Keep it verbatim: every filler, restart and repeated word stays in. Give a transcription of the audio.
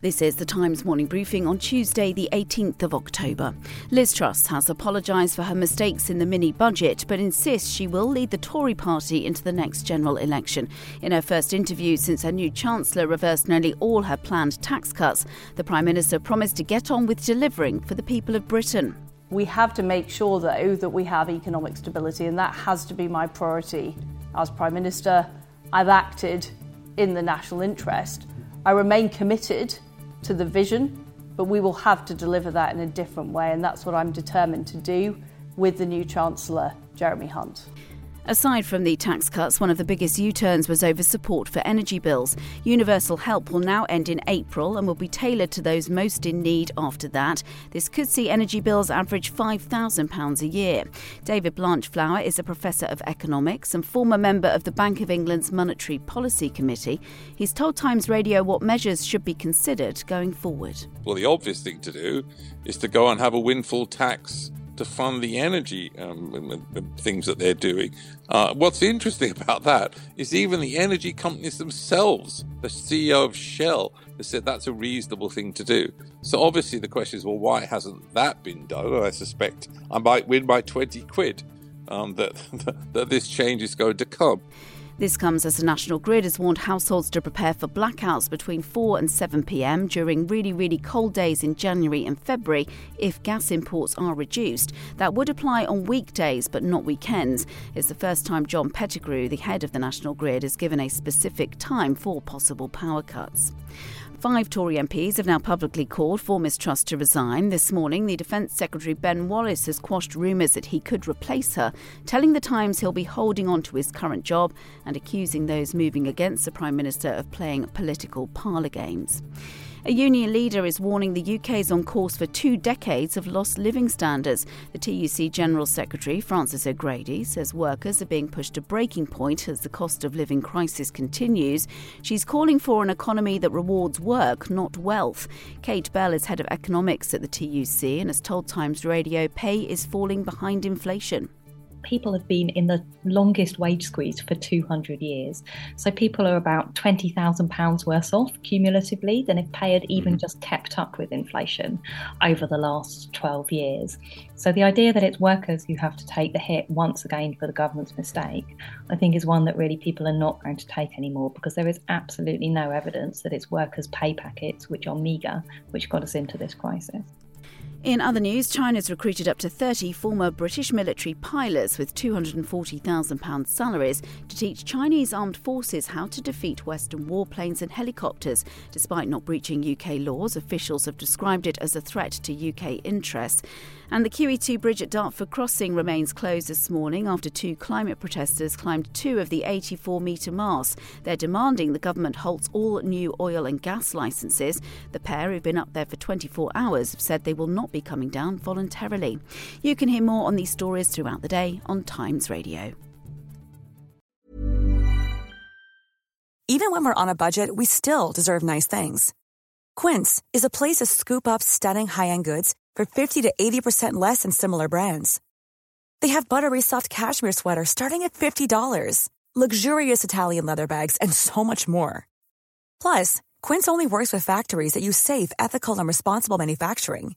This is The Times morning briefing on Tuesday, the eighteenth of October. Liz Truss has apologised for her mistakes in the mini-budget, but insists she will lead the Tory party into the next general election. In her first interview since her new Chancellor reversed nearly all her planned tax cuts, the Prime Minister promised to get on with delivering for the people of Britain. We have to make sure, though, that we have economic stability, and that has to be my priority. As Prime Minister, I've acted in the national interest. I remain committed to the vision, but we will have to deliver that in a different way, and that's what I'm determined to do with the new Chancellor, Jeremy Hunt. Aside from the tax cuts, one of the biggest U-turns was over support for energy bills. Universal help will now end in April and will be tailored to those most in need after that. This could see energy bills average five thousand pounds a year. David Blanchflower is a professor of economics and former member of the Bank of England's Monetary Policy Committee. He's told Times Radio what measures should be considered going forward. Well, the obvious thing to do is to go and have a windfall tax to fund the energy um, things that they're doing. Uh, what's interesting about that is even the energy companies themselves, the C E O of Shell, has said that's a reasonable thing to do. So obviously the question is, well, why hasn't that been done? And I suspect I might win by twenty quid um, that, that this change is going to come. This comes as the National Grid has warned households to prepare for blackouts between four and seven p.m. during really, really cold days in January and February if gas imports are reduced. That would apply on weekdays but not weekends. It's the first time John Pettigrew, the head of the National Grid, has given a specific time for possible power cuts. Five Tory M Ps have now publicly called for Miz Truss to resign. This morning, the Defence Secretary Ben Wallace has quashed rumours that he could replace her, telling The Times he'll be holding on to his current job and accusing those moving against the Prime Minister of playing political parlour games. A union leader is warning the U K's on course for two decades of lost living standards. The T U C General Secretary, Frances O'Grady, says workers are being pushed to breaking point as the cost of living crisis continues. She's calling for an economy that rewards work, not wealth. Kate Bell is head of economics at the T U C and has told Times Radio pay is falling behind inflation. People have been in the longest wage squeeze for two hundred years. So people are about twenty thousand pounds worse off cumulatively than if pay had even just kept up with inflation over the last twelve years. So the idea that it's workers who have to take the hit once again for the government's mistake, I think is one that really people are not going to take anymore, because there is absolutely no evidence that it's workers' pay packets, which are meagre, which got us into this crisis. In other news, China's recruited up to thirty former British military pilots with two hundred forty thousand pounds salaries to teach Chinese armed forces how to defeat Western warplanes and helicopters. Despite not breaching U K laws, officials have described it as a threat to U K interests. And the Q E two bridge at Dartford Crossing remains closed this morning after two climate protesters climbed two of the eighty-four metre masts. They're demanding the government halts all new oil and gas licences. The pair, who've been up there for twenty-four hours, have said they will not be coming down voluntarily. You can hear more on these stories throughout the day on Times Radio. Even when we're on a budget, we still deserve nice things. Quince is a place to scoop up stunning high-end goods for fifty to eighty percent less than similar brands. They have buttery soft cashmere sweaters starting at fifty dollars, luxurious Italian leather bags, and so much more. Plus, Quince only works with factories that use safe, ethical, and responsible manufacturing.